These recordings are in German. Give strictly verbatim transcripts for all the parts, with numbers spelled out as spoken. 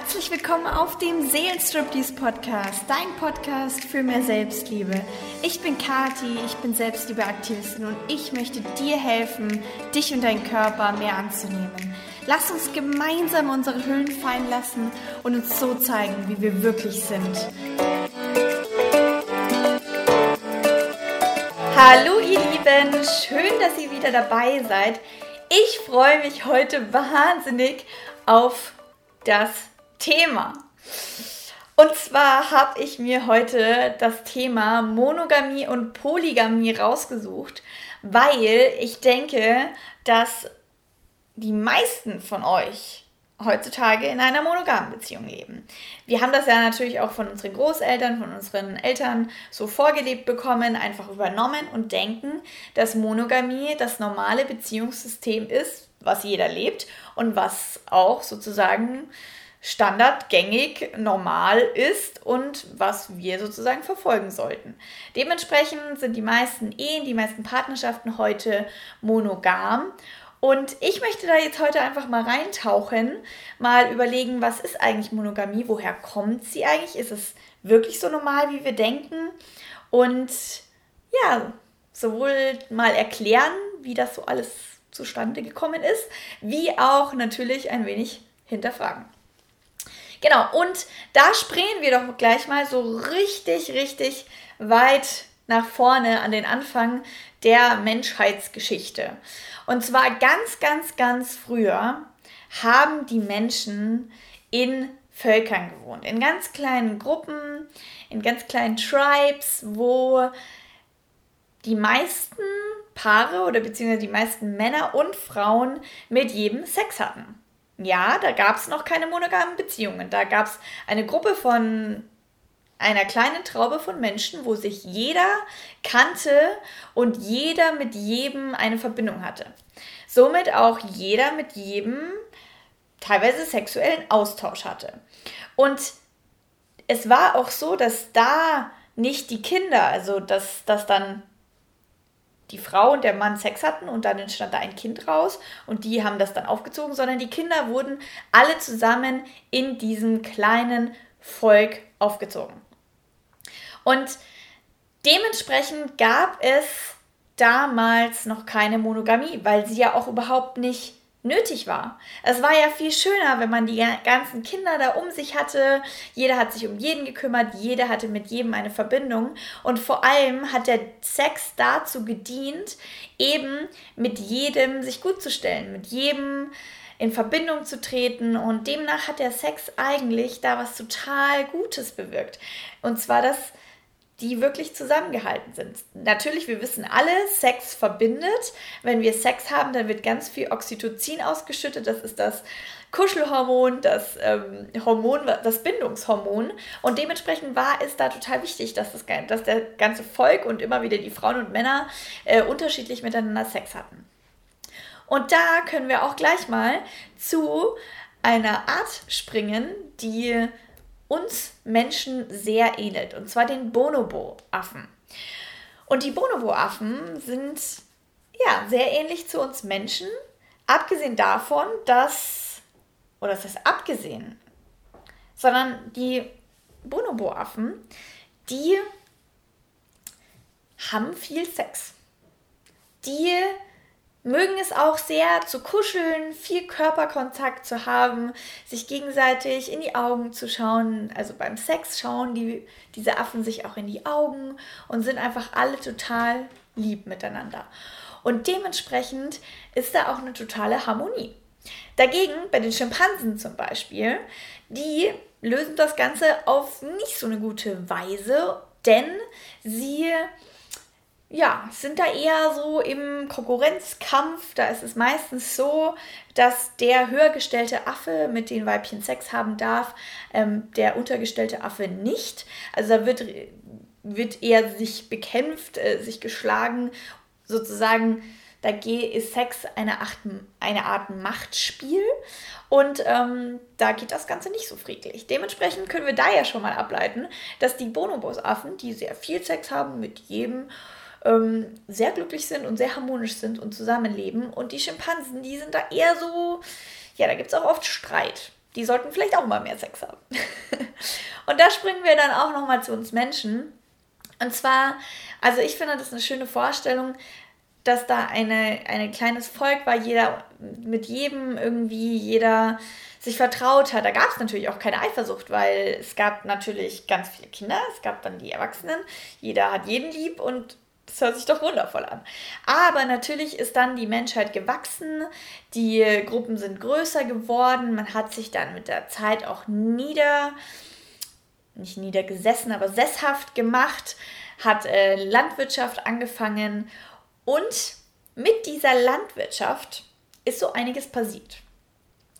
herzlich willkommen auf dem Seelenstriptease Podcast, dein Podcast für mehr Selbstliebe. Ich bin Kathi, ich bin Selbstliebeaktivistin und ich möchte dir helfen, dich und deinen Körper mehr anzunehmen. Lass uns gemeinsam unsere Hüllen fallen lassen und uns so zeigen, wie wir wirklich sind. Hallo ihr Lieben, schön, dass ihr wieder dabei seid. Ich freue mich heute wahnsinnig auf das Thema. Und zwar habe ich mir heute das Thema Monogamie und Polygamie rausgesucht, weil ich denke, dass die meisten von euch heutzutage in einer monogamen Beziehung leben. Wir haben das ja natürlich auch von unseren Großeltern, von unseren Eltern so vorgelebt bekommen, einfach übernommen und denken, dass Monogamie das normale Beziehungssystem ist, was jeder lebt und was auch sozusagen standardgängig normal ist und was wir sozusagen verfolgen sollten. Dementsprechend sind die meisten Ehen, die meisten Partnerschaften heute monogam. Und ich möchte da jetzt heute einfach mal reintauchen, mal überlegen, was ist eigentlich Monogamie, woher kommt sie eigentlich, ist es wirklich so normal, wie wir denken? Und ja, sowohl mal erklären, wie das so alles zustande gekommen ist, wie auch natürlich ein wenig hinterfragen. Genau, und da springen wir doch gleich mal so richtig, richtig weit nach vorne an den Anfang der Menschheitsgeschichte. Und zwar ganz, ganz, ganz früher haben die Menschen in Völkern gewohnt, in ganz kleinen Gruppen, in ganz kleinen Tribes, wo die meisten Paare oder beziehungsweise die meisten Männer und Frauen mit jedem Sex hatten. Ja, da gab es noch keine monogamen Beziehungen. Da gab es eine Gruppe von einer kleinen Traube von Menschen, wo sich jeder kannte und jeder mit jedem eine Verbindung hatte. Somit auch jeder mit jedem teilweise sexuellen Austausch hatte. Und es war auch so, dass da nicht die Kinder, also dass, dass dann die Frau und der Mann Sex hatten und dann entstand da ein Kind raus und die haben das dann aufgezogen, sondern die Kinder wurden alle zusammen in diesem kleinen Volk aufgezogen. Und dementsprechend gab es damals noch keine Monogamie, weil sie ja auch überhaupt nicht nötig war. Es war ja viel schöner, wenn man die ganzen Kinder da um sich hatte. Jeder hat sich um jeden gekümmert, jeder hatte mit jedem eine Verbindung und vor allem hat der Sex dazu gedient, eben mit jedem sich gutzustellen, mit jedem in Verbindung zu treten und demnach hat der Sex eigentlich da was total Gutes bewirkt. Und zwar, dass die wirklich zusammengehalten sind. Natürlich, wir wissen alle, Sex verbindet. Wenn wir Sex haben, dann wird ganz viel Oxytocin ausgeschüttet. Das ist das Kuschelhormon, das ähm, Hormon, das Bindungshormon. Und dementsprechend war es da total wichtig, dass, das, dass der ganze Volk und immer wieder die Frauen und Männer äh, unterschiedlich miteinander Sex hatten. Und da können wir auch gleich mal zu einer Art springen, die uns Menschen sehr ähnelt, und zwar den Bonobo-Affen. Und die Bonobo-Affen sind ja sehr ähnlich zu uns Menschen, abgesehen davon, dass, oder das heißt abgesehen, sondern die Bonobo-Affen, die haben viel Sex. Die mögen es auch sehr zu kuscheln, viel Körperkontakt zu haben, sich gegenseitig in die Augen zu schauen. Also beim Sex schauen die, diese Affen sich auch in die Augen und sind einfach alle total lieb miteinander. Und dementsprechend ist da auch eine totale Harmonie. Dagegen bei den Schimpansen zum Beispiel, die lösen das Ganze auf nicht so eine gute Weise, denn sie ja, sind da eher so im Konkurrenzkampf, da ist es meistens so, dass der höher gestellte Affe mit den Weibchen Sex haben darf, ähm, der untergestellte Affe nicht. Also da wird, wird eher sich bekämpft, äh, sich geschlagen, sozusagen, da ist Sex eine, Acht, eine Art Machtspiel und ähm, da geht das Ganze nicht so friedlich. Dementsprechend können wir da ja schon mal ableiten, dass die Bonobos-Affen, die sehr viel Sex haben mit jedem, sehr glücklich sind und sehr harmonisch sind und zusammenleben. Und die Schimpansen, die sind da eher so, ja, da gibt es auch oft Streit. Die sollten vielleicht auch mal mehr Sex haben. Und da springen wir dann auch nochmal zu uns Menschen. Und zwar, also ich finde das eine schöne Vorstellung, dass da eine, ein kleines Volk war, jeder mit jedem irgendwie, jeder sich vertraut hat. Da gab es natürlich auch keine Eifersucht, weil es gab natürlich ganz viele Kinder, es gab dann die Erwachsenen, jeder hat jeden lieb und das hört sich doch wundervoll an. Aber natürlich ist dann die Menschheit gewachsen, die Gruppen sind größer geworden, man hat sich dann mit der Zeit auch nieder, nicht niedergesessen, aber sesshaft gemacht, hat äh, Landwirtschaft angefangen. Und mit dieser Landwirtschaft ist so einiges passiert.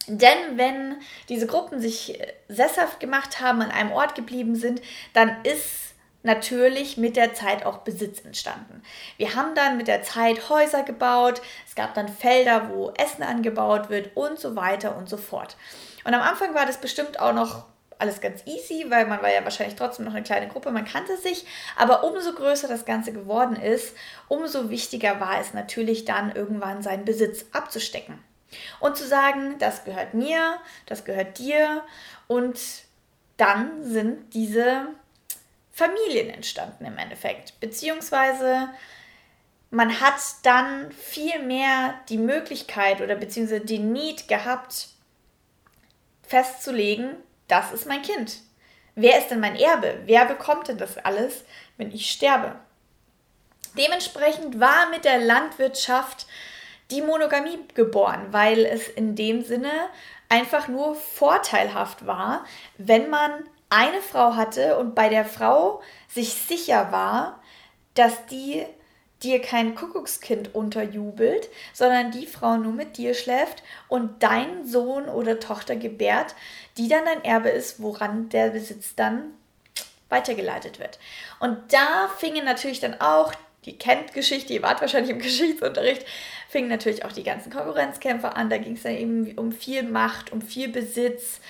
Denn wenn diese Gruppen sich sesshaft gemacht haben, an einem Ort geblieben sind, dann ist natürlich mit der Zeit auch Besitz entstanden. Wir haben dann mit der Zeit Häuser gebaut, es gab dann Felder, wo Essen angebaut wird und so weiter und so fort. Und am Anfang war das bestimmt auch noch alles ganz easy, weil man war ja wahrscheinlich trotzdem noch eine kleine Gruppe, man kannte sich, aber umso größer das Ganze geworden ist, umso wichtiger war es natürlich dann irgendwann seinen Besitz abzustecken und zu sagen, das gehört mir, das gehört dir, und dann sind diese Familien entstanden im Endeffekt, beziehungsweise man hat dann viel mehr die Möglichkeit oder beziehungsweise den Need gehabt, festzulegen, das ist mein Kind. Wer ist denn mein Erbe? Wer bekommt denn das alles, wenn ich sterbe? Dementsprechend war mit der Landwirtschaft die Monogamie geboren, weil es in dem Sinne einfach nur vorteilhaft war, wenn man eine Frau hatte und bei der Frau sich sicher war, dass die dir kein Kuckuckskind unterjubelt, sondern die Frau nur mit dir schläft und dein Sohn oder Tochter gebärt, die dann dein Erbe ist, woran der Besitz dann weitergeleitet wird. Und da fingen natürlich dann auch, ihr kennt Geschichte, ihr wart wahrscheinlich im Geschichtsunterricht, fingen natürlich auch die ganzen Konkurrenzkämpfe an, da ging es dann eben um viel Macht, um viel Besitz,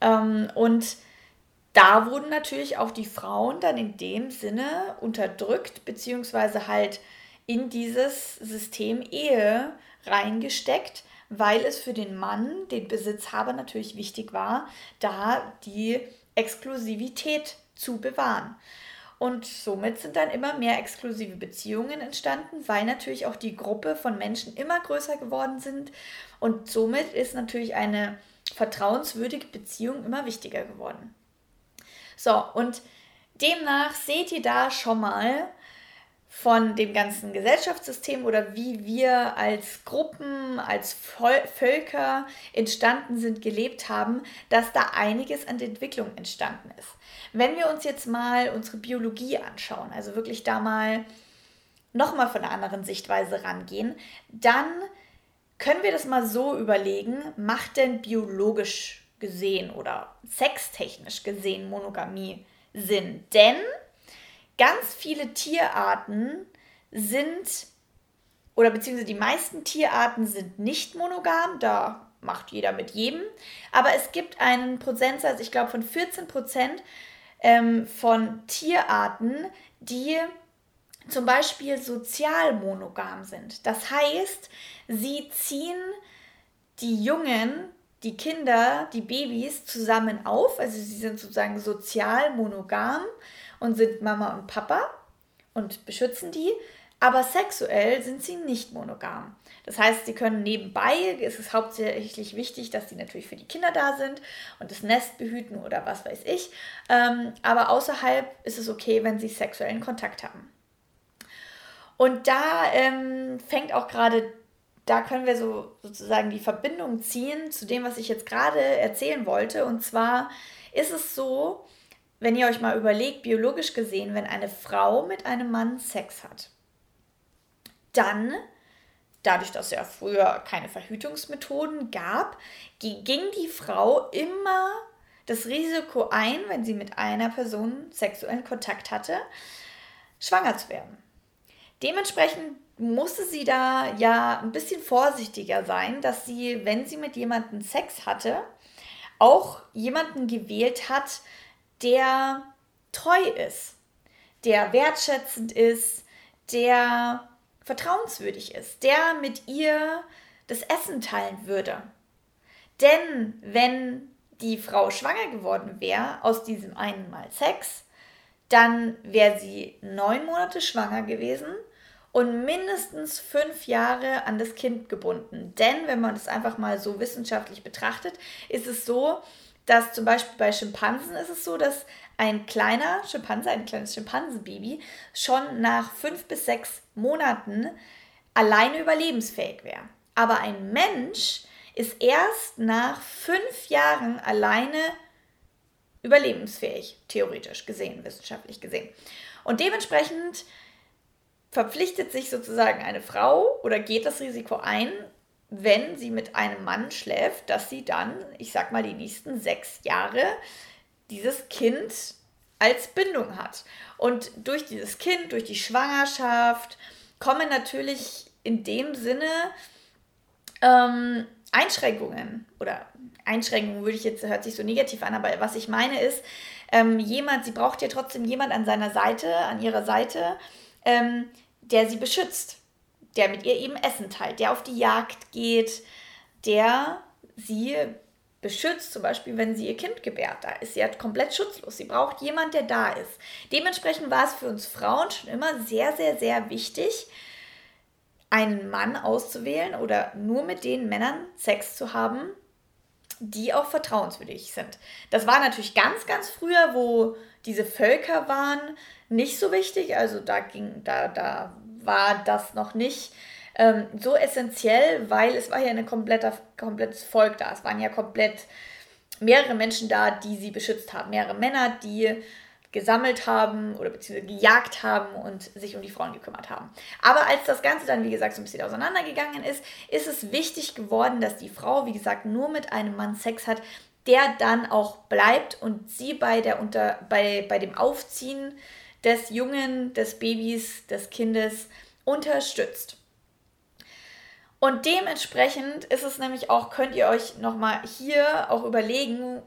ähm, und da wurden natürlich auch die Frauen dann in dem Sinne unterdrückt, beziehungsweise halt in dieses System Ehe reingesteckt, weil es für den Mann, den Besitzhaber, natürlich wichtig war, da die Exklusivität zu bewahren. Und somit sind dann immer mehr exklusive Beziehungen entstanden, weil natürlich auch die Gruppe von Menschen immer größer geworden sind. Und somit ist natürlich eine vertrauenswürdige Beziehung immer wichtiger geworden. So, und demnach seht ihr da schon mal von dem ganzen Gesellschaftssystem oder wie wir als Gruppen, als Vol- Völker entstanden sind, gelebt haben, dass da einiges an Entwicklung entstanden ist. Wenn wir uns jetzt mal unsere Biologie anschauen, also wirklich da mal nochmal von einer anderen Sichtweise rangehen, dann können wir das mal so überlegen, macht denn biologisch gesehen oder sextechnisch gesehen Monogamie Sinn? Denn ganz viele Tierarten sind, oder beziehungsweise die meisten Tierarten sind nicht monogam, da macht jeder mit jedem, aber es gibt einen Prozentsatz, ich glaube von vierzehn Prozent ähm, von Tierarten, die zum Beispiel sozial monogam sind. Das heißt, sie ziehen die Jungen, die Kinder, die Babys zusammen auf, also sie sind sozusagen sozial monogam und sind Mama und Papa und beschützen die, aber sexuell sind sie nicht monogam. Das heißt, sie können nebenbei, es ist hauptsächlich wichtig, dass sie natürlich für die Kinder da sind und das Nest behüten oder was weiß ich, ähm, aber außerhalb ist es okay, wenn sie sexuellen Kontakt haben. Und da ähm, fängt auch gerade Da können wir so sozusagen die Verbindung ziehen zu dem, was ich jetzt gerade erzählen wollte. Und zwar ist es so, wenn ihr euch mal überlegt, biologisch gesehen, wenn eine Frau mit einem Mann Sex hat, dann, dadurch, dass es ja früher keine Verhütungsmethoden gab, ging die Frau immer das Risiko ein, wenn sie mit einer Person sexuellen Kontakt hatte, schwanger zu werden. Dementsprechend musste sie da ja ein bisschen vorsichtiger sein, dass sie, wenn sie mit jemandem Sex hatte, auch jemanden gewählt hat, der treu ist, der wertschätzend ist, der vertrauenswürdig ist, der mit ihr das Essen teilen würde. Denn wenn die Frau schwanger geworden wäre aus diesem einen Mal Sex, dann wäre sie neun Monate schwanger gewesen und mindestens fünf Jahre an das Kind gebunden. Denn wenn man es einfach mal so wissenschaftlich betrachtet, ist es so, dass zum Beispiel bei Schimpansen ist es so, dass ein kleiner Schimpanse, ein kleines Schimpansenbaby schon nach fünf bis sechs Monaten alleine überlebensfähig wäre. Aber ein Mensch ist erst nach fünf Jahren alleine überlebensfähig, theoretisch gesehen, wissenschaftlich gesehen. Und dementsprechend verpflichtet sich sozusagen eine Frau oder geht das Risiko ein, wenn sie mit einem Mann schläft, dass sie dann, ich sag mal, die nächsten sechs Jahre dieses Kind als Bindung hat. Und durch dieses Kind, durch die Schwangerschaft kommen natürlich in dem Sinne ähm, Einschränkungen oder Einschränkungen würde ich jetzt, hört sich so negativ an, aber was ich meine ist, ähm, jemand, sie braucht ja trotzdem jemand an seiner Seite, an ihrer Seite, ähm, der sie beschützt, der mit ihr eben Essen teilt, der auf die Jagd geht, der sie beschützt, zum Beispiel, wenn sie ihr Kind gebärt. Da ist sie halt komplett schutzlos. Sie braucht jemand, der da ist. Dementsprechend war es für uns Frauen schon immer sehr, sehr, sehr wichtig, einen Mann auszuwählen oder nur mit den Männern Sex zu haben, die auch vertrauenswürdig sind. Das war natürlich ganz, ganz früher, wo diese Völker waren, nicht so wichtig. Also da ging, da, da war das noch nicht ähm, so essentiell, weil es war ja ein kompletter, komplettes Volk da. Es waren ja komplett mehrere Menschen da, die sie beschützt haben. Mehrere Männer, die gesammelt haben oder beziehungsweise gejagt haben und sich um die Frauen gekümmert haben. Aber als das Ganze dann, wie gesagt, so ein bisschen auseinandergegangen ist, ist es wichtig geworden, dass die Frau, wie gesagt, nur mit einem Mann Sex hat, der dann auch bleibt und sie bei, der unter, bei, bei dem Aufziehen des Jungen, des Babys, des Kindes unterstützt. Und dementsprechend ist es nämlich auch, könnt ihr euch nochmal hier auch überlegen,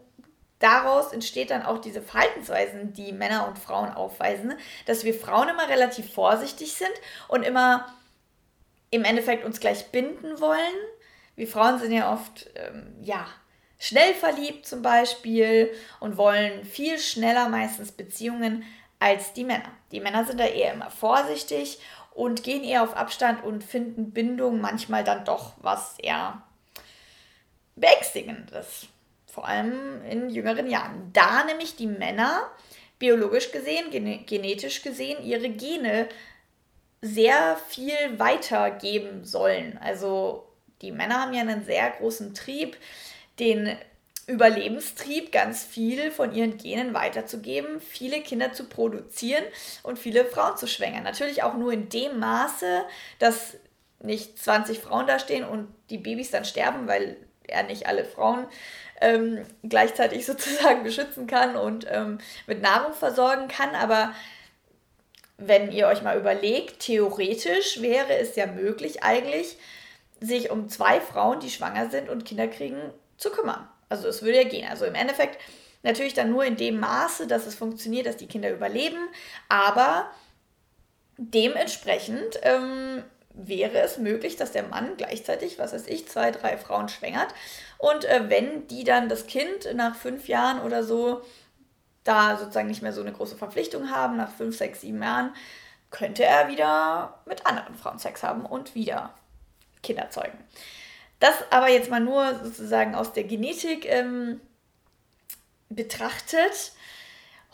daraus entsteht dann auch diese Verhaltensweisen, die Männer und Frauen aufweisen, dass wir Frauen immer relativ vorsichtig sind und immer im Endeffekt uns gleich binden wollen. Wir Frauen sind ja oft, ähm, ja, schnell verliebt zum Beispiel und wollen viel schneller meistens Beziehungen als die Männer. Die Männer sind da eher immer vorsichtig und gehen eher auf Abstand und finden Bindung manchmal dann doch was eher Beängstigendes. Vor allem in jüngeren Jahren. Da nämlich die Männer biologisch gesehen, gene- genetisch gesehen, ihre Gene sehr viel weitergeben sollen. Also die Männer haben ja einen sehr großen Trieb, den Überlebenstrieb, ganz viel von ihren Genen weiterzugeben, viele Kinder zu produzieren und viele Frauen zu schwängern. Natürlich auch nur in dem Maße, dass nicht zwanzig Frauen dastehen und die Babys dann sterben, weil er nicht alle Frauen ähm, gleichzeitig sozusagen beschützen kann und ähm, mit Nahrung versorgen kann. Aber wenn ihr euch mal überlegt, theoretisch wäre es ja möglich eigentlich, sich um zwei Frauen, die schwanger sind und Kinder kriegen, zu kümmern. Also es würde ja gehen. Also im Endeffekt natürlich dann nur in dem Maße, dass es funktioniert, dass die Kinder überleben. Aber dementsprechend ähm, wäre es möglich, dass der Mann gleichzeitig, was weiß ich, zwei, drei Frauen schwängert und äh, wenn die dann das Kind nach fünf Jahren oder so da sozusagen nicht mehr so eine große Verpflichtung haben, nach fünf, sechs, sieben Jahren, könnte er wieder mit anderen Frauen Sex haben und wieder Kinder zeugen. Das aber jetzt mal nur sozusagen aus der Genetik ähm, betrachtet.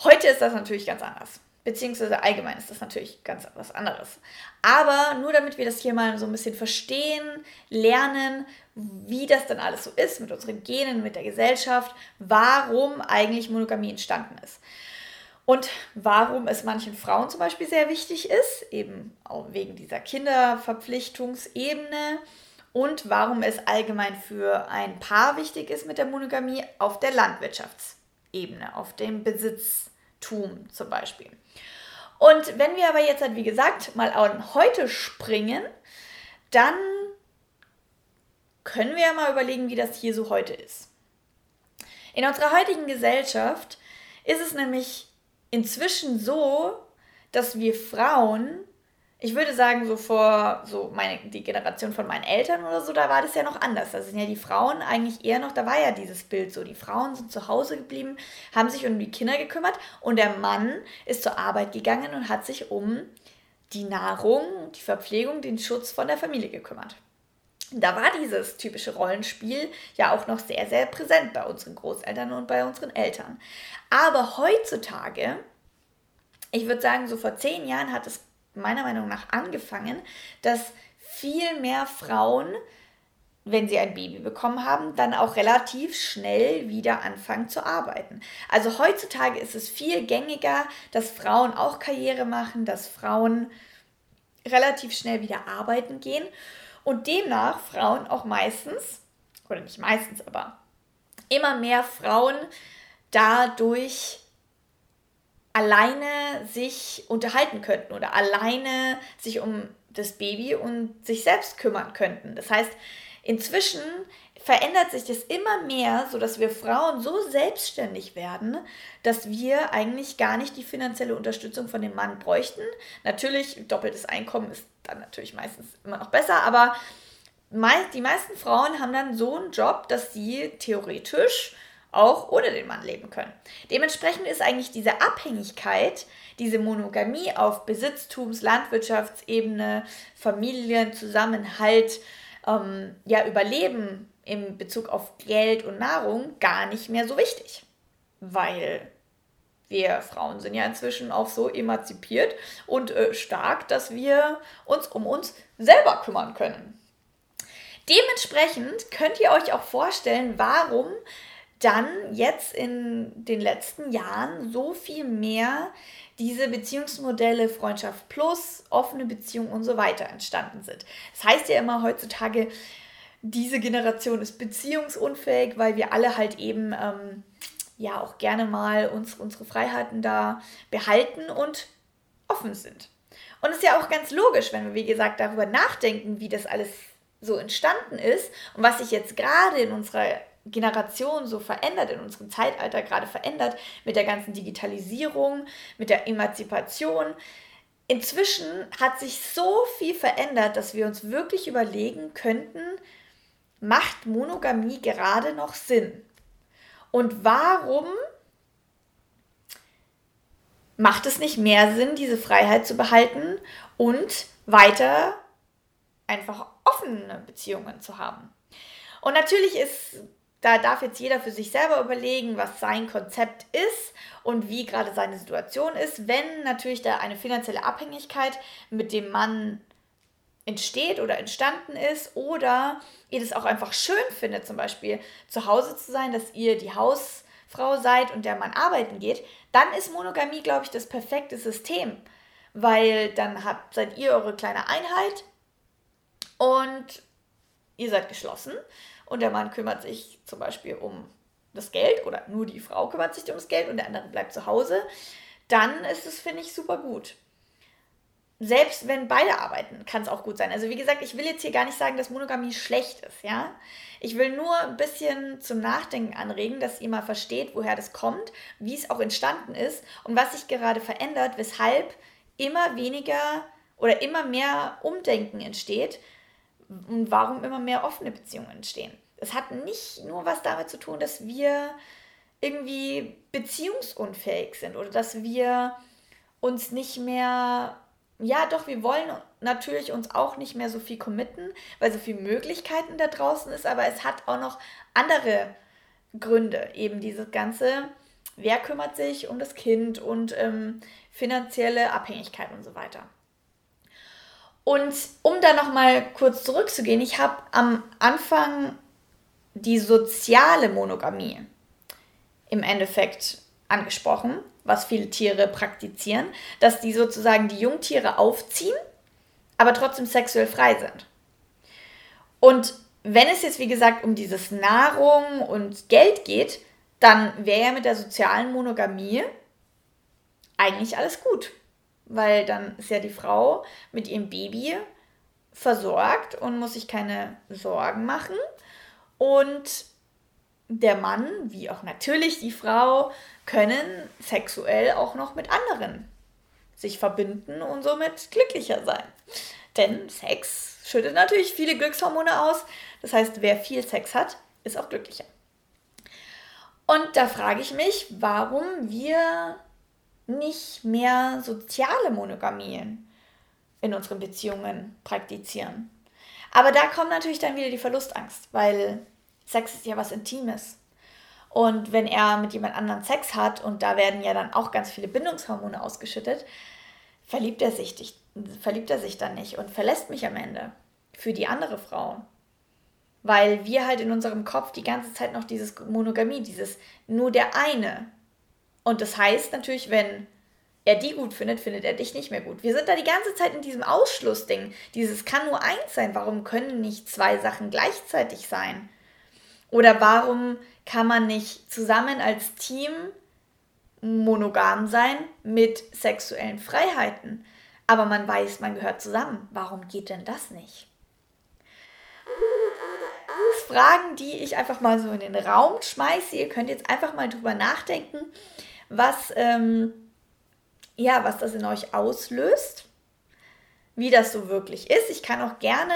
Heute ist das natürlich ganz anders. Beziehungsweise allgemein ist das natürlich ganz was anderes. Aber nur damit wir das hier mal so ein bisschen verstehen, lernen, wie das dann alles so ist mit unseren Genen, mit der Gesellschaft, warum eigentlich Monogamie entstanden ist. Und warum es manchen Frauen zum Beispiel sehr wichtig ist, eben auch wegen dieser Kinderverpflichtungsebene und warum es allgemein für ein Paar wichtig ist mit der Monogamie auf der Landwirtschaftsebene, auf dem Besitz. Tum zum Beispiel. Und wenn wir aber jetzt, halt, wie gesagt, mal an heute springen, dann können wir ja mal überlegen, wie das hier so heute ist. In unserer heutigen Gesellschaft ist es nämlich inzwischen so, dass wir Frauen Ich würde sagen, so vor so meine, die Generation von meinen Eltern oder so, da war das ja noch anders. Da sind ja die Frauen eigentlich eher noch, da war ja dieses Bild so, die Frauen sind zu Hause geblieben, haben sich um die Kinder gekümmert und der Mann ist zur Arbeit gegangen und hat sich um die Nahrung, die Verpflegung, den Schutz von der Familie gekümmert. Da war dieses typische Rollenspiel ja auch noch sehr, sehr präsent bei unseren Großeltern und bei unseren Eltern. Aber heutzutage, ich würde sagen, so vor zehn Jahren hat es meiner Meinung nach angefangen, dass viel mehr Frauen, wenn sie ein Baby bekommen haben, dann auch relativ schnell wieder anfangen zu arbeiten. Also heutzutage ist es viel gängiger, dass Frauen auch Karriere machen, dass Frauen relativ schnell wieder arbeiten gehen und demnach Frauen auch meistens, oder nicht meistens, aber immer mehr Frauen dadurch alleine sich unterhalten könnten oder alleine sich um das Baby und sich selbst kümmern könnten. Das heißt, inzwischen verändert sich das immer mehr, sodass wir Frauen so selbstständig werden, dass wir eigentlich gar nicht die finanzielle Unterstützung von dem Mann bräuchten. Natürlich, doppeltes Einkommen ist dann natürlich meistens immer noch besser, aber die meisten Frauen haben dann so einen Job, dass sie theoretisch auch ohne den Mann leben können. Dementsprechend ist eigentlich diese Abhängigkeit, diese Monogamie auf Besitztums-, Landwirtschaftsebene, Familienzusammenhalt, ähm, ja, Überleben in Bezug auf Geld und Nahrung gar nicht mehr so wichtig. Weil wir Frauen sind ja inzwischen auch so emanzipiert und äh, stark, dass wir uns um uns selber kümmern können. Dementsprechend könnt ihr euch auch vorstellen, warum dann jetzt in den letzten Jahren so viel mehr diese Beziehungsmodelle Freundschaft plus, offene Beziehung und so weiter entstanden sind. Das heißt ja immer heutzutage, diese Generation ist beziehungsunfähig, weil wir alle halt eben ähm, ja auch gerne mal uns, unsere Freiheiten da behalten und offen sind. Und es ist ja auch ganz logisch, wenn wir, wie gesagt, darüber nachdenken, wie das alles so entstanden ist und was sich jetzt gerade in unserer Generation so verändert, in unserem Zeitalter gerade verändert, mit der ganzen Digitalisierung, mit der Emanzipation. Inzwischen hat sich so viel verändert, dass wir uns wirklich überlegen könnten, macht Monogamie gerade noch Sinn? Und warum macht es nicht mehr Sinn, diese Freiheit zu behalten und weiter einfach offene Beziehungen zu haben? Und natürlich ist Da darf jetzt jeder für sich selber überlegen, was sein Konzept ist und wie gerade seine Situation ist. Wenn natürlich da eine finanzielle Abhängigkeit mit dem Mann entsteht oder entstanden ist oder ihr das auch einfach schön findet, zum Beispiel zu Hause zu sein, dass ihr die Hausfrau seid und der Mann arbeiten geht, dann ist Monogamie, glaube ich, das perfekte System, weil dann habt, seid ihr eure kleine Einheit und ihr seid geschlossen. Und der Mann kümmert sich zum Beispiel um das Geld oder nur die Frau kümmert sich um das Geld und der andere bleibt zu Hause, dann ist es, finde ich, super gut. Selbst wenn beide arbeiten, kann es auch gut sein. Also wie gesagt, ich will jetzt hier gar nicht sagen, dass Monogamie schlecht ist, ja. Ich will nur ein bisschen zum Nachdenken anregen, dass ihr mal versteht, woher das kommt, wie es auch entstanden ist und was sich gerade verändert, weshalb immer weniger oder immer mehr Umdenken entsteht, und warum immer mehr offene Beziehungen entstehen. Es hat nicht nur was damit zu tun, dass wir irgendwie beziehungsunfähig sind oder dass wir uns nicht mehr, ja doch, wir wollen natürlich uns auch nicht mehr so viel committen, weil so viel Möglichkeiten da draußen ist, aber es hat auch noch andere Gründe, eben dieses ganze, wer kümmert sich um das Kind und ähm, finanzielle Abhängigkeit und so weiter. Und um da nochmal kurz zurückzugehen, ich habe am Anfang die soziale Monogamie im Endeffekt angesprochen, was viele Tiere praktizieren, dass die sozusagen die Jungtiere aufziehen, aber trotzdem sexuell frei sind. Und wenn es jetzt, wie gesagt, um dieses Nahrung und Geld geht, dann wäre ja mit der sozialen Monogamie eigentlich alles gut. Weil dann ist ja die Frau mit ihrem Baby versorgt und muss sich keine Sorgen machen. Und der Mann, wie auch natürlich die Frau, können sexuell auch noch mit anderen sich verbinden und somit glücklicher sein. Denn Sex schüttet natürlich viele Glückshormone aus. Das heißt, wer viel Sex hat, ist auch glücklicher. Und da frage ich mich, warum wir nicht mehr soziale Monogamien in unseren Beziehungen praktizieren. Aber da kommt natürlich dann wieder die Verlustangst, weil Sex ist ja was Intimes. Und wenn er mit jemand anderem Sex hat, und da werden ja dann auch ganz viele Bindungshormone ausgeschüttet, verliebt er sich, verliebt er sich dann nicht und verlässt mich am Ende für die andere Frau. Weil wir halt in unserem Kopf die ganze Zeit noch dieses Monogamie, dieses nur der eine. Und das heißt natürlich, wenn er die gut findet, findet er dich nicht mehr gut. Wir sind da die ganze Zeit in diesem Ausschlussding. Dieses kann nur eins sein. Warum können nicht zwei Sachen gleichzeitig sein? Oder warum kann man nicht zusammen als Team monogam sein mit sexuellen Freiheiten? Aber man weiß, man gehört zusammen. Warum geht denn das nicht? Das sind Fragen, die ich einfach mal so in den Raum schmeiße. Ihr könnt jetzt einfach mal drüber nachdenken, was, ähm, ja, was das in euch auslöst, wie das so wirklich ist. Ich kann auch gerne...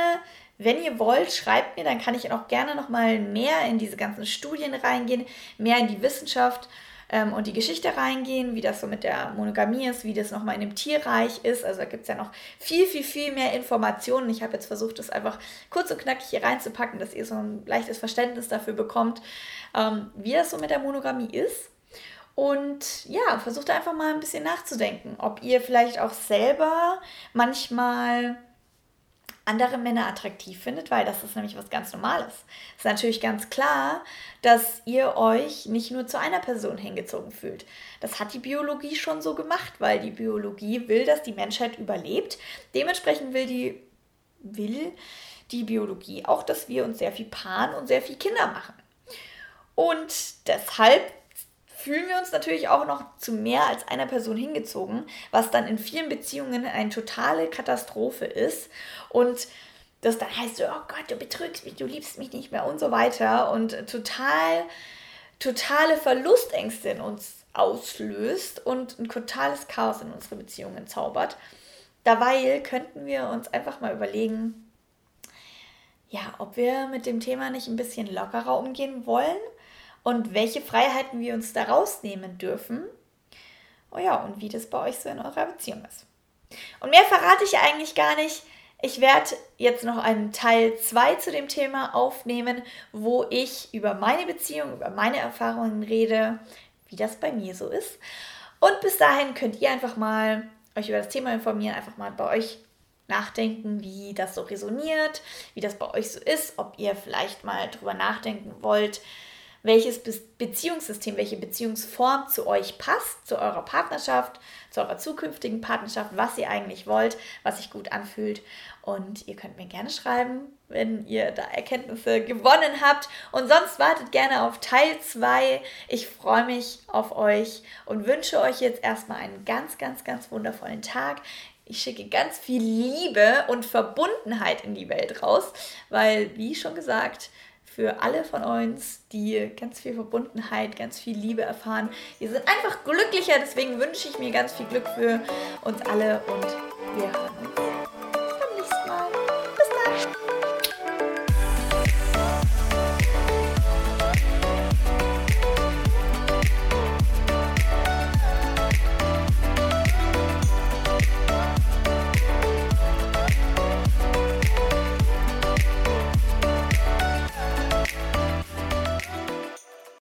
Wenn ihr wollt, schreibt mir, dann kann ich auch gerne nochmal mehr in diese ganzen Studien reingehen, mehr in die Wissenschaft ähm, und die Geschichte reingehen, wie das so mit der Monogamie ist, wie das nochmal in dem Tierreich ist. Also da gibt es ja noch viel, viel, viel mehr Informationen. Ich habe jetzt versucht, das einfach kurz und knackig hier reinzupacken, dass ihr so ein leichtes Verständnis dafür bekommt, ähm, wie das so mit der Monogamie ist. Und ja, versucht einfach mal ein bisschen nachzudenken, ob ihr vielleicht auch selber manchmal... andere Männer attraktiv findet, weil das ist nämlich was ganz Normales. Es ist natürlich ganz klar, dass ihr euch nicht nur zu einer Person hingezogen fühlt. Das hat die Biologie schon so gemacht, weil die Biologie will, dass die Menschheit überlebt. Dementsprechend will die, will die Biologie auch, dass wir uns sehr viel paaren und sehr viel Kinder machen. Und deshalb fühlen wir uns natürlich auch noch zu mehr als einer Person hingezogen, was dann in vielen Beziehungen eine totale Katastrophe ist und das dann heißt, oh Gott, du betrügst mich, du liebst mich nicht mehr und so weiter und total, totale Verlustängste in uns auslöst und ein totales Chaos in unsere Beziehungen zaubert. Dabei könnten wir uns einfach mal überlegen, ja, ob wir mit dem Thema nicht ein bisschen lockerer umgehen wollen. Und welche Freiheiten wir uns da rausnehmen dürfen. Oh ja, und wie das bei euch so in eurer Beziehung ist. Und mehr verrate ich eigentlich gar nicht. Ich werde jetzt noch einen Teil zwei zu dem Thema aufnehmen, wo ich über meine Beziehung, über meine Erfahrungen rede, wie das bei mir so ist. Und bis dahin könnt ihr einfach mal euch über das Thema informieren, einfach mal bei euch nachdenken, wie das so resoniert, wie das bei euch so ist, ob ihr vielleicht mal drüber nachdenken wollt, welches Beziehungssystem, welche Beziehungsform zu euch passt, zu eurer Partnerschaft, zu eurer zukünftigen Partnerschaft, was ihr eigentlich wollt, was sich gut anfühlt. Und ihr könnt mir gerne schreiben, wenn ihr da Erkenntnisse gewonnen habt. Und sonst wartet gerne auf Teil zwei. Ich freue mich auf euch und wünsche euch jetzt erstmal einen ganz, ganz, ganz wundervollen Tag. Ich schicke ganz viel Liebe und Verbundenheit in die Welt raus, weil, wie schon gesagt, für alle von uns, die ganz viel Verbundenheit, ganz viel Liebe erfahren. Wir sind einfach glücklicher, deswegen wünsche ich mir ganz viel Glück für uns alle und wir hören uns.